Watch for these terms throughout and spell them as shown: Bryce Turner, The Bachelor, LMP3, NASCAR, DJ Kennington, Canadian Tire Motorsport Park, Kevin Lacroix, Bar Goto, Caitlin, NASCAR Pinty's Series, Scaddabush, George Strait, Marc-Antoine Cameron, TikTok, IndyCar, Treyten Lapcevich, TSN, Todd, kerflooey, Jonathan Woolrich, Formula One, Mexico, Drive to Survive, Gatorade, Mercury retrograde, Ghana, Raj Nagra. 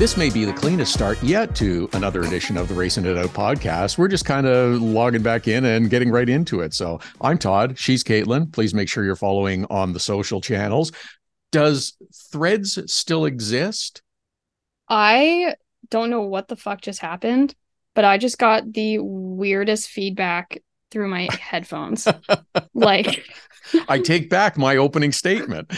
This may be the cleanest start yet to another edition of the Racin' It Out podcast. We're just kind of logging back in and getting right into it. So I'm Todd. She's Caitlin. Please make sure you're following on the social channels. Does Threads still exist? I don't know what the fuck just happened, but I just got the weirdest feedback through my headphones. Like, I take back my opening statement.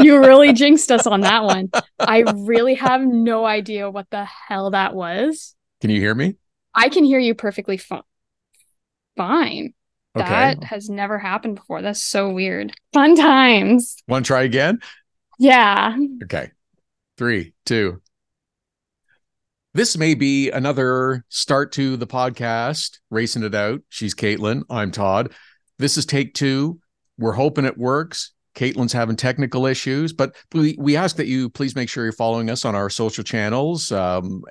You really jinxed us on that one. I really have no idea what the hell that was. Can you hear me? I can hear you perfectly fine. Okay. That has never happened before. That's so weird. Fun times. Want to try again? Yeah. Okay. 3, 2. This may be another start to the podcast, Racing It Out. She's Caitlin. I'm Todd. This is take two. We're hoping it works. Caitlin's having technical issues, but we ask that you please make sure you're following us on our social channels. I'm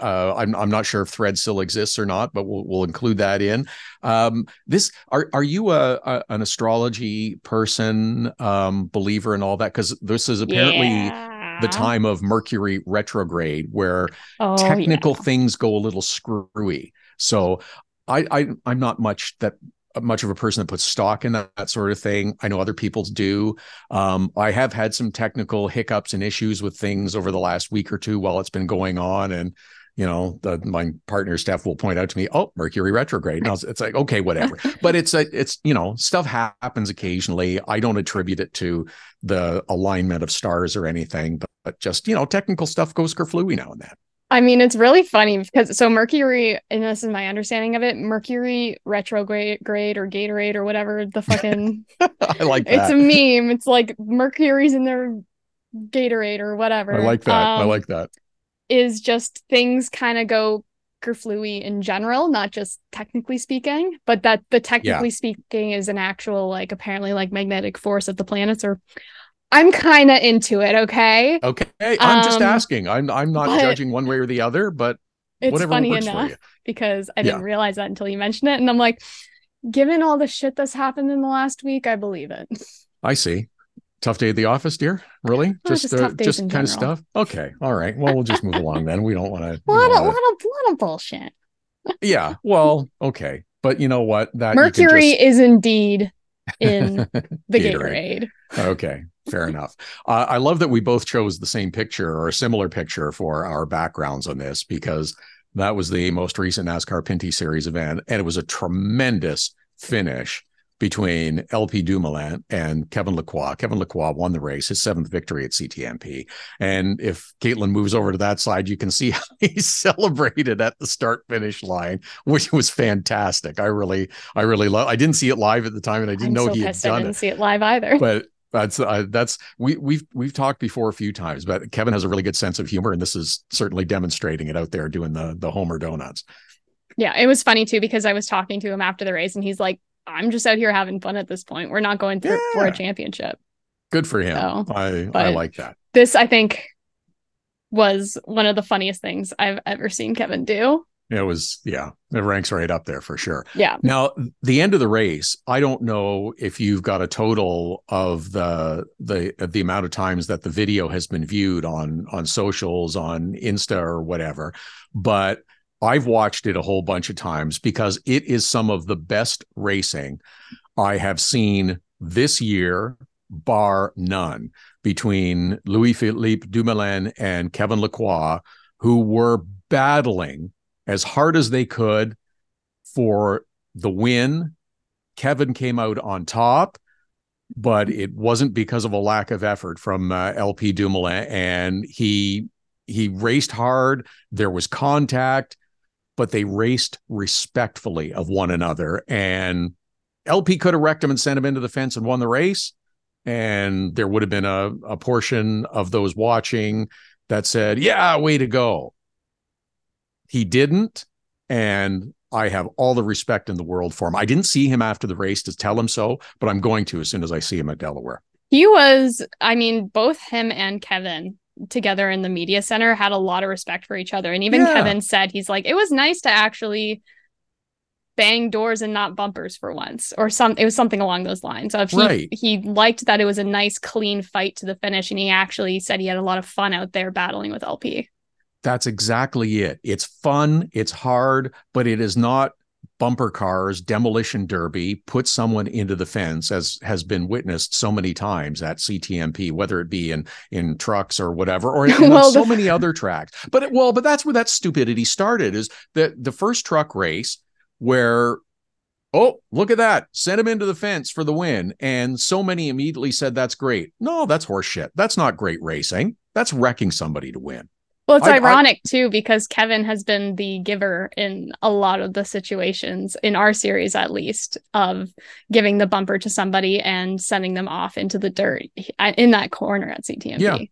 not sure if Threads still exists or not, but we'll include that in. Are you an astrology person, believer in all that? Because this is apparently... Yeah. The time of Mercury retrograde, where things go a little screwy. So I'm not much of a person that puts stock in that sort of thing. I know other people do. I have had some technical hiccups and issues with things over the last week or two while it's been going on, and you know, my partner Steph will point out to me, "Oh, Mercury retrograde." And it's like, okay, whatever. But stuff happens occasionally. I don't attribute it to the alignment of stars or anything, but just, you know, technical stuff goes kerflooey now and then. I mean, it's really funny because Mercury, and this is my understanding of it, Mercury retrograde or Gatorade or whatever the fucking. I like that. It's a meme. It's like Mercury's in their Gatorade or whatever. I like that. Is just things kind of go kerflooey in general, not just technically speaking, but that the technically speaking is an actual, like, apparently, like, magnetic force of the planets, or I'm kind of into it. Okay. I'm just asking. I'm not judging one way or the other, but it's whatever funny works enough for you. Because I didn't realize that until you mentioned it. And I'm like, given all the shit that's happened in the last week, I believe it. I see. Tough day at the office, dear? Really? Just kind general. Of stuff? Okay. All right. Well, we'll just move along then. We don't want to... A lot of bullshit. Yeah. Well, okay. But you know what? That Mercury is indeed in the Gatorade. Okay. Fair enough. I love that we both chose the same picture or a similar picture for our backgrounds on this, because that was the most recent NASCAR Pinty's Series event, and it was a tremendous finish between LP Dumoulin and Kevin Lacroix. Kevin Lacroix won the race, his 7th victory at CTMP. And if Caitlin moves over to that side, you can see how he celebrated at the start-finish line, which was fantastic. I really love. I didn't see it live at the time, and I didn't know he had done it. I didn't see it live either. But we've talked before a few times, but Kevin has a really good sense of humor, and this is certainly demonstrating it out there doing the Homer donuts. Yeah, it was funny too, because I was talking to him after the race, and he's like, I'm just out here having fun at this point. We're not going for a championship. Good for him. So, I like that. This, I think, was one of the funniest things I've ever seen Kevin do. It was, it ranks right up there for sure. Yeah. Now, the end of the race, I don't know if you've got a total of the amount of times that the video has been viewed on socials, on Insta or whatever, but I've watched it a whole bunch of times because it is some of the best racing I have seen this year, bar none, between Louis-Philippe Dumoulin and Kevin Lacroix, who were battling as hard as they could for the win. Kevin came out on top, but it wasn't because of a lack of effort from LP Dumoulin, and he raced hard. There was contact, but they raced respectfully of one another, and LP could have wrecked him and sent him into the fence and won the race. And there would have been a portion of those watching that said, yeah, way to go. He didn't. And I have all the respect in the world for him. I didn't see him after the race to tell him so, but I'm going to as soon as I see him at Delaware. He was, I mean, both him and Kevin together in the media center had a lot of respect for each other, and even Kevin said, he's like, it was nice to actually bang doors and not bumpers for once, or it was something along those lines. So if he liked that it was a nice clean fight to the finish, and he actually said he had a lot of fun out there battling with LP. That's exactly it. It's fun, it's hard, but it is not bumper cars, demolition derby, put someone into the fence, as has been witnessed so many times at CTMP, whether it be in trucks or whatever, or well, so many other tracks. But that's where that stupidity started, is that the first truck race where, oh, look at that, sent him into the fence for the win. And so many immediately said, that's great. No, that's horseshit. That's not great racing. That's wrecking somebody to win. Well, it's ironic, too, because Kevin has been the giver in a lot of the situations, in our series at least, of giving the bumper to somebody and sending them off into the dirt in that corner at CTMP.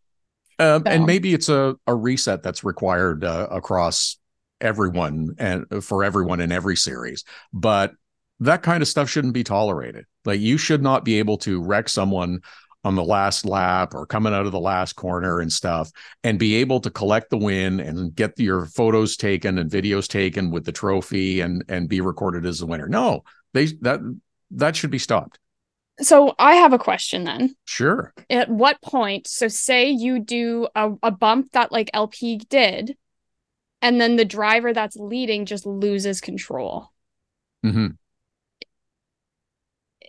Yeah. And maybe it's a reset that's required across everyone and for everyone in every series. But that kind of stuff shouldn't be tolerated. Like, you should not be able to wreck someone on the last lap or coming out of the last corner and stuff, and be able to collect the win and get your photos taken and videos taken with the trophy and be recorded as the winner. No, that should be stopped. So I have a question then. Sure. At what point? So say you do a bump that like LP did, and then the driver that's leading just loses control. Mm-hmm.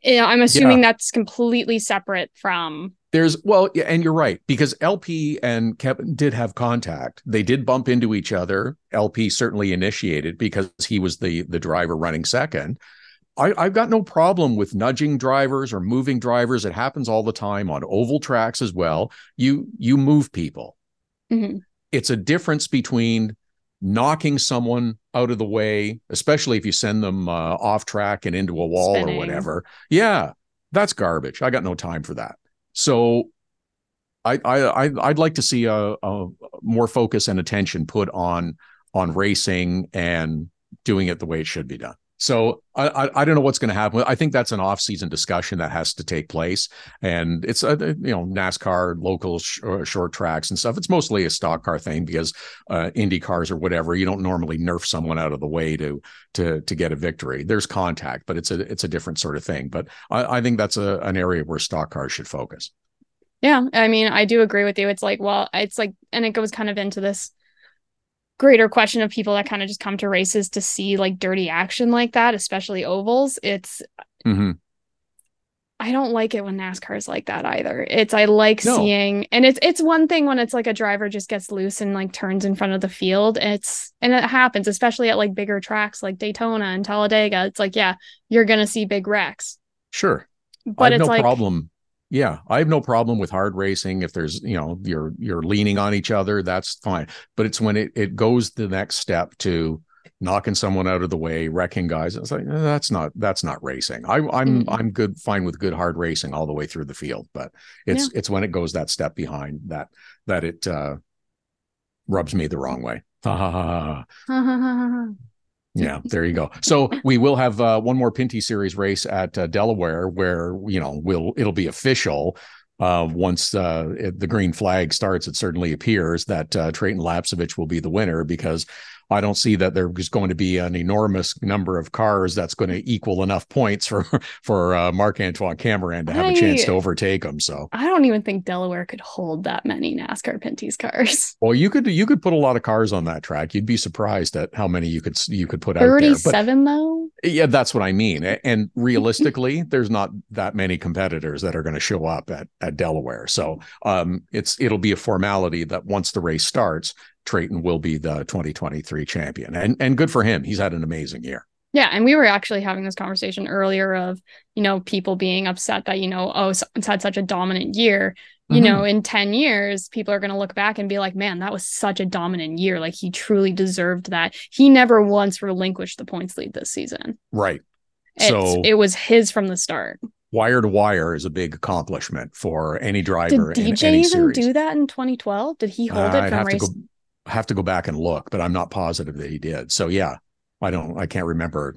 You know, I'm assuming that's completely separate from... and you're right, because LP and Kevin did have contact. They did bump into each other. LP certainly initiated because he was the driver running second. I've got no problem with nudging drivers or moving drivers. It happens all the time on oval tracks as well. You move people. Mm-hmm. It's a difference between knocking someone out of the way, especially if you send them off track and into a wall spinning, or whatever. Yeah, that's garbage. I got no time for that. So I'd like to see a more focus and attention put on racing and doing it the way it should be done. So I don't know what's going to happen. I think that's an off-season discussion that has to take place. And it's, NASCAR, local short tracks and stuff. It's mostly a stock car thing because Indy cars or whatever, you don't normally nerf someone out of the way to get a victory. There's contact, but it's a different sort of thing. But I think that's an area where stock cars should focus. Yeah, I mean, I do agree with you. It's like, well, and it goes kind of into this greater question of people that kind of just come to races to see like dirty action like that, especially ovals. It's mm-hmm. I don't like it when NASCAR is like that either. Seeing, and it's one thing when it's like a driver just gets loose and like turns in front of the field. And it happens, especially at like bigger tracks like Daytona and Talladega. It's like, yeah, you're gonna see big wrecks. Sure, but it's no problem. Yeah, I have no problem with hard racing. If there's, you're leaning on each other, that's fine. But it's when it goes the next step to knocking someone out of the way, wrecking guys. It's like, no, that's not racing. I'm fine with good hard racing all the way through the field, but it's when it goes that step behind that it rubs me the wrong way. Yeah, there you go. So we will have one more Pinty Series race at Delaware, where it'll be official once the green flag starts. It certainly appears that Treyten Lapcevich will be the winner, because I don't see that there's going to be an enormous number of cars that's going to equal enough points for Marc-Antoine Cameron to have a chance to overtake him. So I don't even think Delaware could hold that many NASCAR Pinty's cars. Well, you could put a lot of cars on that track. You'd be surprised at how many you could put out there. 37 though. Yeah, that's what I mean. And realistically, there's not that many competitors that are going to show up at Delaware. So it'll be a formality that once the race starts, Treyten will be the 2023 champion, and good for him. He's had an amazing year. Yeah, and we were actually having this conversation earlier of, people being upset that, someone's had such a dominant year. Mm-hmm. In 10 years, people are going to look back and be like, man, that was such a dominant year. Like, he truly deserved that. He never once relinquished the points lead this season. Right. So it was his from the start. Wire to wire is a big accomplishment for any driver. Did DJ even do that in 2012? Did he hold it from race? Have to go back and look, but I'm not positive that he did. So yeah, I can't remember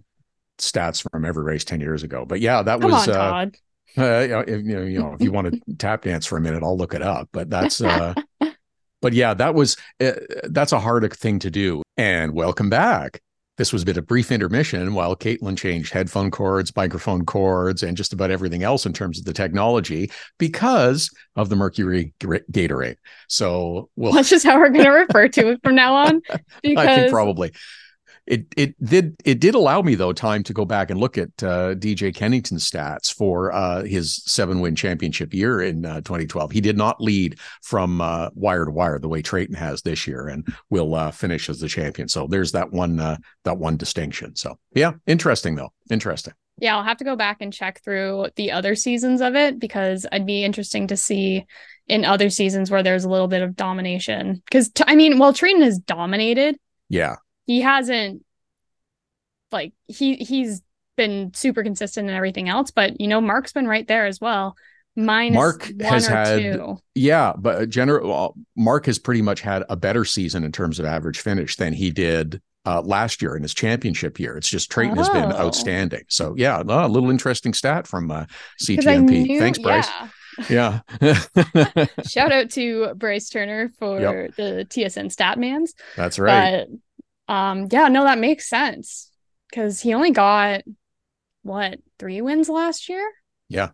stats from every race 10 years ago, but yeah, that was, Todd. If you want to tap dance for a minute, I'll look it up, but that's, but yeah, that's a hard thing to do. And welcome back. This was a bit of brief intermission while Caitlin changed headphone cords, microphone cords, and just about everything else in terms of the technology because of the Mercury Gatorade. So well, that's just how we're going to refer to it from now on. Because... I think probably. It did allow me, though, time to go back and look at DJ Kennington's stats for his 7-win championship year in 2012. He did not lead from wire to wire the way Treyten has this year and will finish as the champion. So there's that one distinction. So, yeah, interesting, though. Interesting. Yeah, I'll have to go back and check through the other seasons of it because I'd be interesting to see in other seasons where there's a little bit of domination. Because, Treyten has dominated. Yeah. He hasn't, like, he's been super consistent in everything else, but, Mark's been right there as well. Mark has had two. Yeah, but Mark has pretty much had a better season in terms of average finish than he did last year in his championship year. It's just Treyten has been outstanding. So, yeah, a little interesting stat from CTMP. Thanks, Bryce. Yeah. Yeah. Shout out to Bryce Turner for the TSN Statmans. That's right. But, that makes sense because he only got 3 wins last year. Yeah,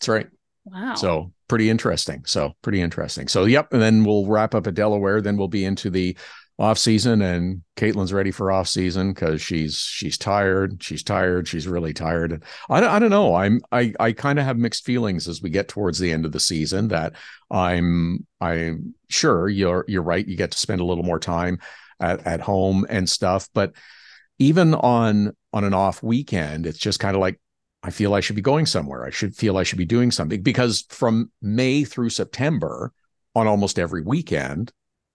that's right. Wow. So pretty interesting. So yep. And then we'll wrap up at Delaware. Then we'll be into the off season, and Caitlin's ready for off season because she's tired. She's really tired. And I don't know. I kind of have mixed feelings as we get towards the end of the season. That I'm sure you're right. You get to spend a little more time at home and stuff. But even on an off weekend, it's just kind of like I feel I should be going somewhere. I should be doing something because from May through September, on almost every weekend.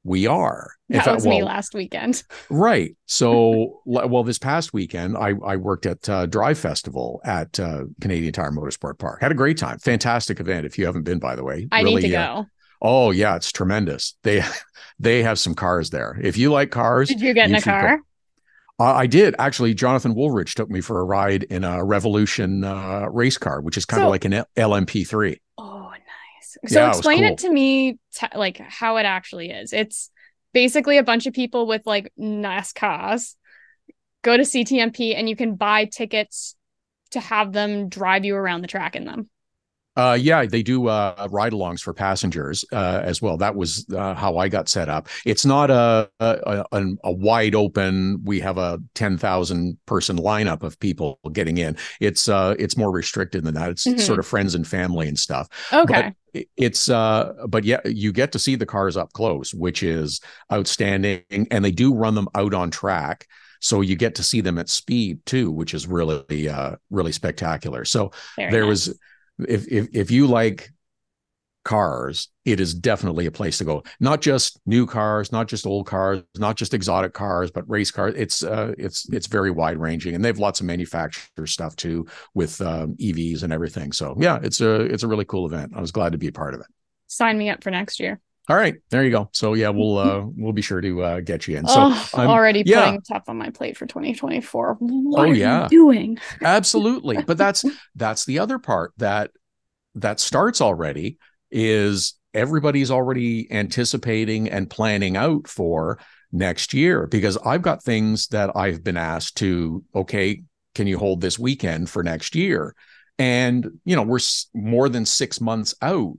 We are. In fact, me last weekend. Right. So, this past weekend, I worked at Drive Festival at Canadian Tire Motorsport Park. Had a great time. Fantastic event. If you haven't been, by the way. I really need to go. Oh, yeah. It's tremendous. They have some cars there. If you like cars. Did you get in a car? I did. Actually, Jonathan Woolrich took me for a ride in a Revolution race car, which is kind of like an LMP3. Oh, so explain it to me, like how it actually is. It's basically a bunch of people with like NASCARs go to CTMP and you can buy tickets to have them drive you around the track in them. They do ride-alongs for passengers as well. That was how I got set up. It's not a wide open. We have a 10,000 person lineup of people getting in. It's more restricted than that. It's sort of friends and family and stuff. Okay. But you get to see the cars up close, which is outstanding, and they do run them out on track. So you get to see them at speed too, which is really really spectacular. So there was. If you like cars, it is definitely a place to go. Not just new cars, not just old cars, not just exotic cars, but race cars. It's very wide ranging, and they have lots of manufacturer stuff too with EVs and everything. So yeah, it's a really cool event. I was glad to be a part of it. Sign me up for next year. All right, there you go. So yeah, we'll be sure to get you in. So I'm already putting stuff on my plate for 2024. What are you doing? Absolutely, but that's the other part that starts already is everybody's already anticipating and planning out for next year because I've got things that I've been asked to. Okay, can you hold this weekend for next year? And we're more than 6 months out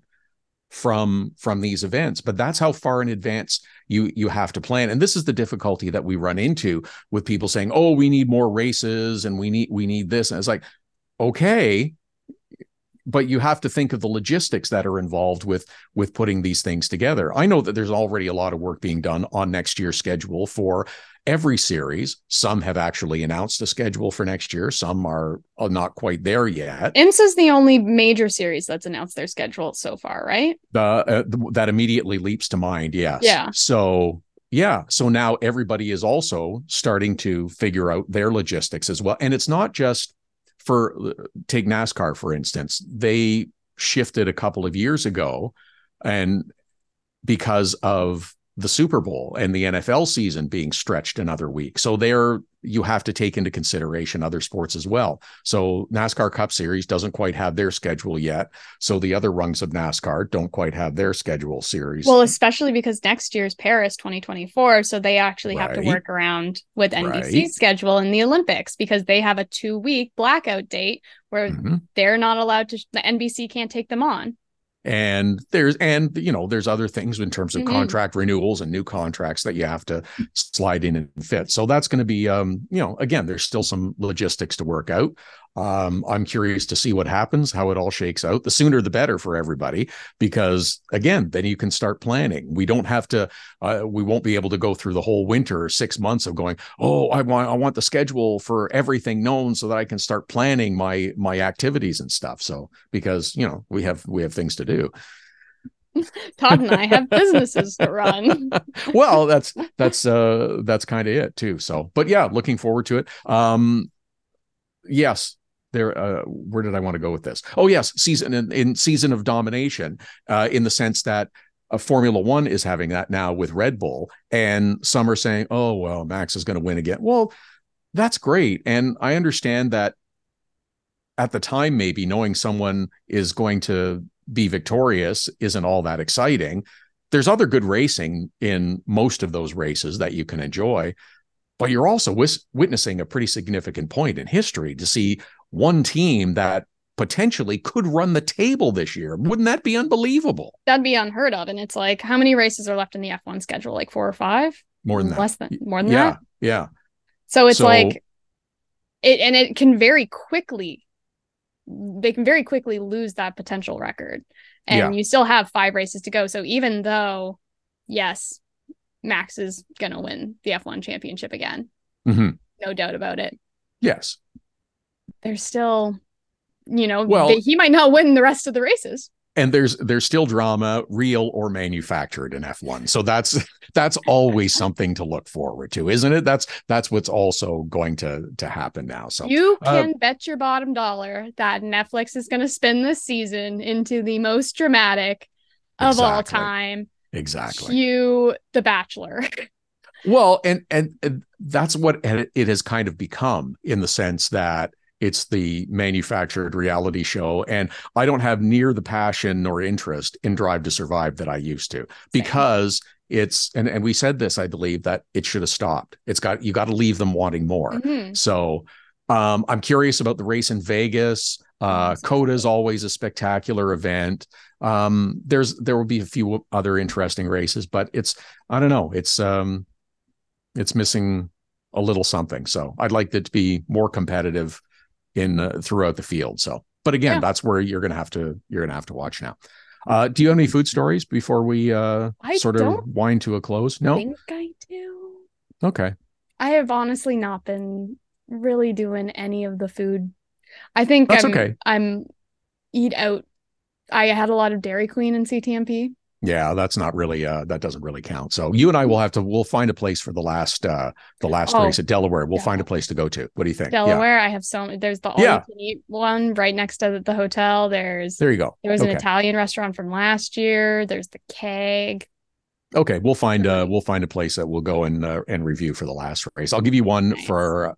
from these events, but that's how far in advance you have to plan. And this is the difficulty that we run into with people saying, oh, we need more races and we need this. And it's like, okay, but you have to think of the logistics that are involved with putting these things together. I know that there's already a lot of work being done on next year's schedule for every series. Some have actually announced a schedule for next year. Some are not quite there yet. IMSA is the only major series that's announced their schedule so far, right? That immediately leaps to mind, yes. Yeah. So now everybody is also starting to figure out their logistics as well. And it's not just take NASCAR, for instance. They shifted a couple of years ago and because of the Super Bowl and the NFL season being stretched another week. So there you have to take into consideration other sports as well. So NASCAR Cup Series doesn't quite have their schedule yet. So the other rungs of NASCAR don't quite have their schedule series. Well, especially because next year's Paris 2024. So they actually have to work around with NBC's schedule and the Olympics, because they have a 2-week blackout date where they're not allowed to, the NBC can't take them on. And there's other things in terms of contract renewals and new contracts that you have to slide in and fit. So that's going to be, again, there's still some logistics to work out. I'm curious to see what happens, how it all shakes out. The sooner, the better for everybody, because again, then you can start planning. We don't have to, we won't be able to go through the whole winter or 6 months of going, I want the schedule for everything known so that I can start planning my activities and stuff. So, because, we have things to do. Todd and I have businesses to run. Well, that's kind of it too. So, but yeah, looking forward to it. Yes. There, where did I want to go with this? Oh, yes. Season of domination, in the sense that Formula One is having that now with Red Bull, and some are saying, oh, well, Max is going to win again. Well, that's great. And I understand that at the time, maybe knowing someone is going to be victorious isn't all that exciting. There's other good racing in most of those races that you can enjoy. But you're also witnessing a pretty significant point in history to see one team that potentially could run the table this year. Wouldn't that be unbelievable? That'd be unheard of. And it's like, how many races are left in the F1 schedule? Like 4 or 5? More than that. Yeah. So it's it can very quickly, they can very quickly lose that potential record. And you still have 5 races to go. So even though, yes, Max is going to win the F1 championship again. Mm-hmm. No doubt about it. Yes. There's still, he might not win the rest of the races. And there's still drama, real or manufactured, in F1. So that's always something to look forward to, isn't it? That's what's also going to happen now. So you can bet your bottom dollar that Netflix is going to spin this season into the most dramatic of all time. Exactly. The Bachelor. Well, and that's what it has kind of become, in the sense that it's the manufactured reality show. And I don't have near the passion or interest in Drive to Survive that I used to, because it's, and we said this, I believe, that it should have stopped. You got to leave them wanting more. Mm-hmm. So I'm curious about the race in Vegas. COTA is always a spectacular event. There will be a few other interesting races, but it's missing a little something. So I'd like it to be more competitive throughout the field. So, but again, that's where you're going to have to watch now. Do you have any food stories before we sort of wind to a close? No, I think I do. Okay. I have honestly not been really doing any of the food. I think I'm eat out. I had a lot of Dairy Queen and CTMP. Yeah, that's not really that doesn't really count. So you and I will have to find a place for the last race at Delaware. We'll find a place to go to. What do you think? Delaware, yeah. I have there's the all you can eat one right next to the hotel. There you go. There was an Italian restaurant from last year. There's the Keg. Okay, we'll find a place that we'll go and review for the last race. I'll give you one for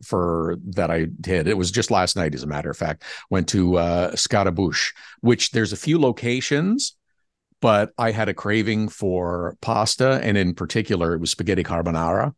that I did. It was just last night, as a matter of fact. Went to Scaddabush, which there's a few locations, but I had a craving for pasta, and in particular, it was spaghetti carbonara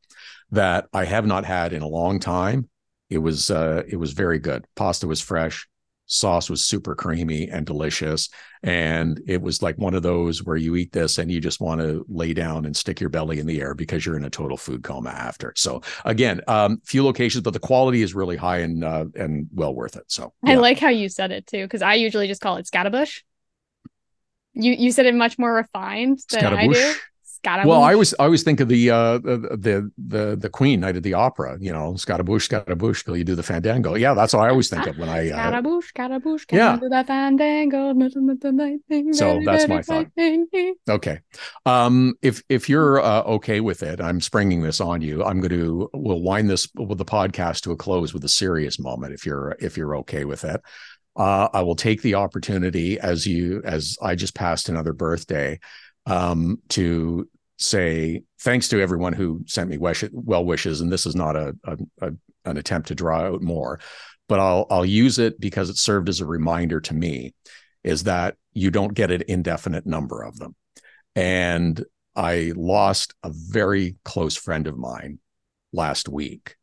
that I have not had in a long time. It was very good. Pasta was fresh. Sauce was super creamy and delicious, and it was like one of those where you eat this and you just want to lay down and stick your belly in the air because you're in a total food coma after. So again, few locations, but the quality is really high and well worth it. So I like how you said it too, because I usually just call it Scaddabush. You said it much more refined than I do. Scaddabush. Well, I always think of the Queen, Night at the Opera, Scaddabush, Scaddabush, till you do the fandango. Yeah, that's what I always think of when I Scaddabush, Scaddabush, can you do that fandango? So that's my thought. Okay, if you're okay with it, I'm springing this on you. We'll wind this with the podcast to a close with a serious moment. If you're okay with it, I will take the opportunity, as I just passed another birthday, to say thanks to everyone who sent me well wishes, and this is not an attempt to draw out more, but I'll use it because it served as a reminder to me, is that you don't get an indefinite number of them. And I lost a very close friend of mine last week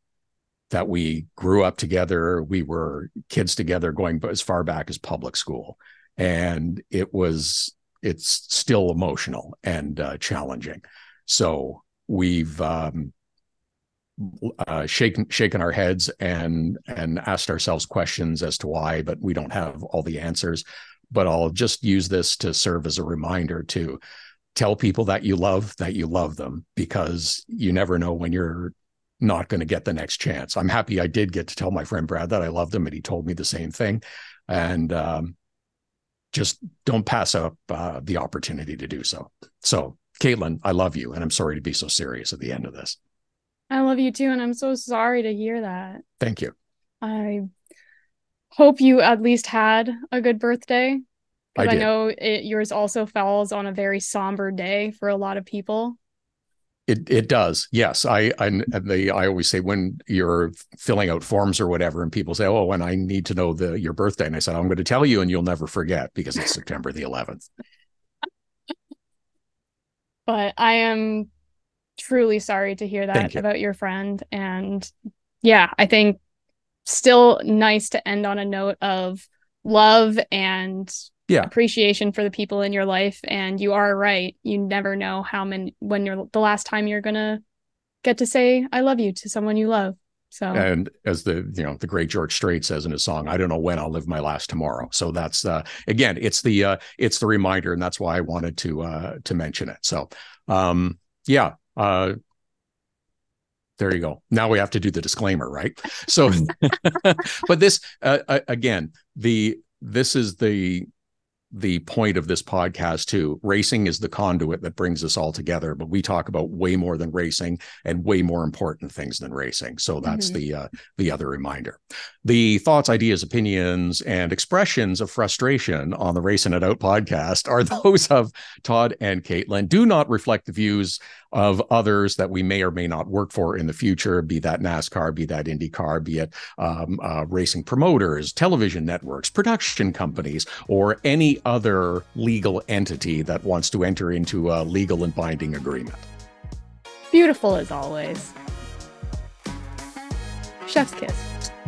that we grew up together. We were kids together going as far back as public school. And it's still emotional and challenging. So we've shaken our heads and asked ourselves questions as to why, but we don't have all the answers. But I'll just use this to serve as a reminder to tell people that you love them, because you never know when you're not going to get the next chance. I'm happy I did get to tell my friend Brad that I loved him, and he told me the same thing. And just don't pass up the opportunity to do so. So, Caitlin, I love you, and I'm sorry to be so serious at the end of this. I love you too, and I'm so sorry to hear that. Thank you. I hope you at least had a good birthday. I know yours also falls on a very somber day for a lot of people. It does. Yes. I always say, when you're filling out forms or whatever, and people say, oh, and I need to know your birthday. And I said, I'm going to tell you, and you'll never forget, because it's September the 11th. But I am truly sorry to hear that about your friend. And yeah, I think still nice to end on a note of love and appreciation for the people in your life. And you are right. You never know when you're the last time you're going to get to say, I love you to someone you love. So, and as the great George Strait says in his song, I don't know when I'll live my last tomorrow. So that's, again, it's the reminder, and that's why I wanted to mention it. So, there you go. Now we have to do the disclaimer, right? So, but this, again, this is the point of this podcast too. Racing is the conduit that brings us all together, but we talk about way more than racing and way more important things than racing. So that's the other reminder. The thoughts, ideas, opinions, and expressions of frustration on the Racin' It Out podcast are those of Todd and Caitlin. Do not reflect the views of others that we may or may not work for in the future, be that NASCAR, be that IndyCar, be it racing promoters, television networks, production companies, or any other legal entity that wants to enter into a legal and binding agreement. Beautiful as always. Chef's kiss.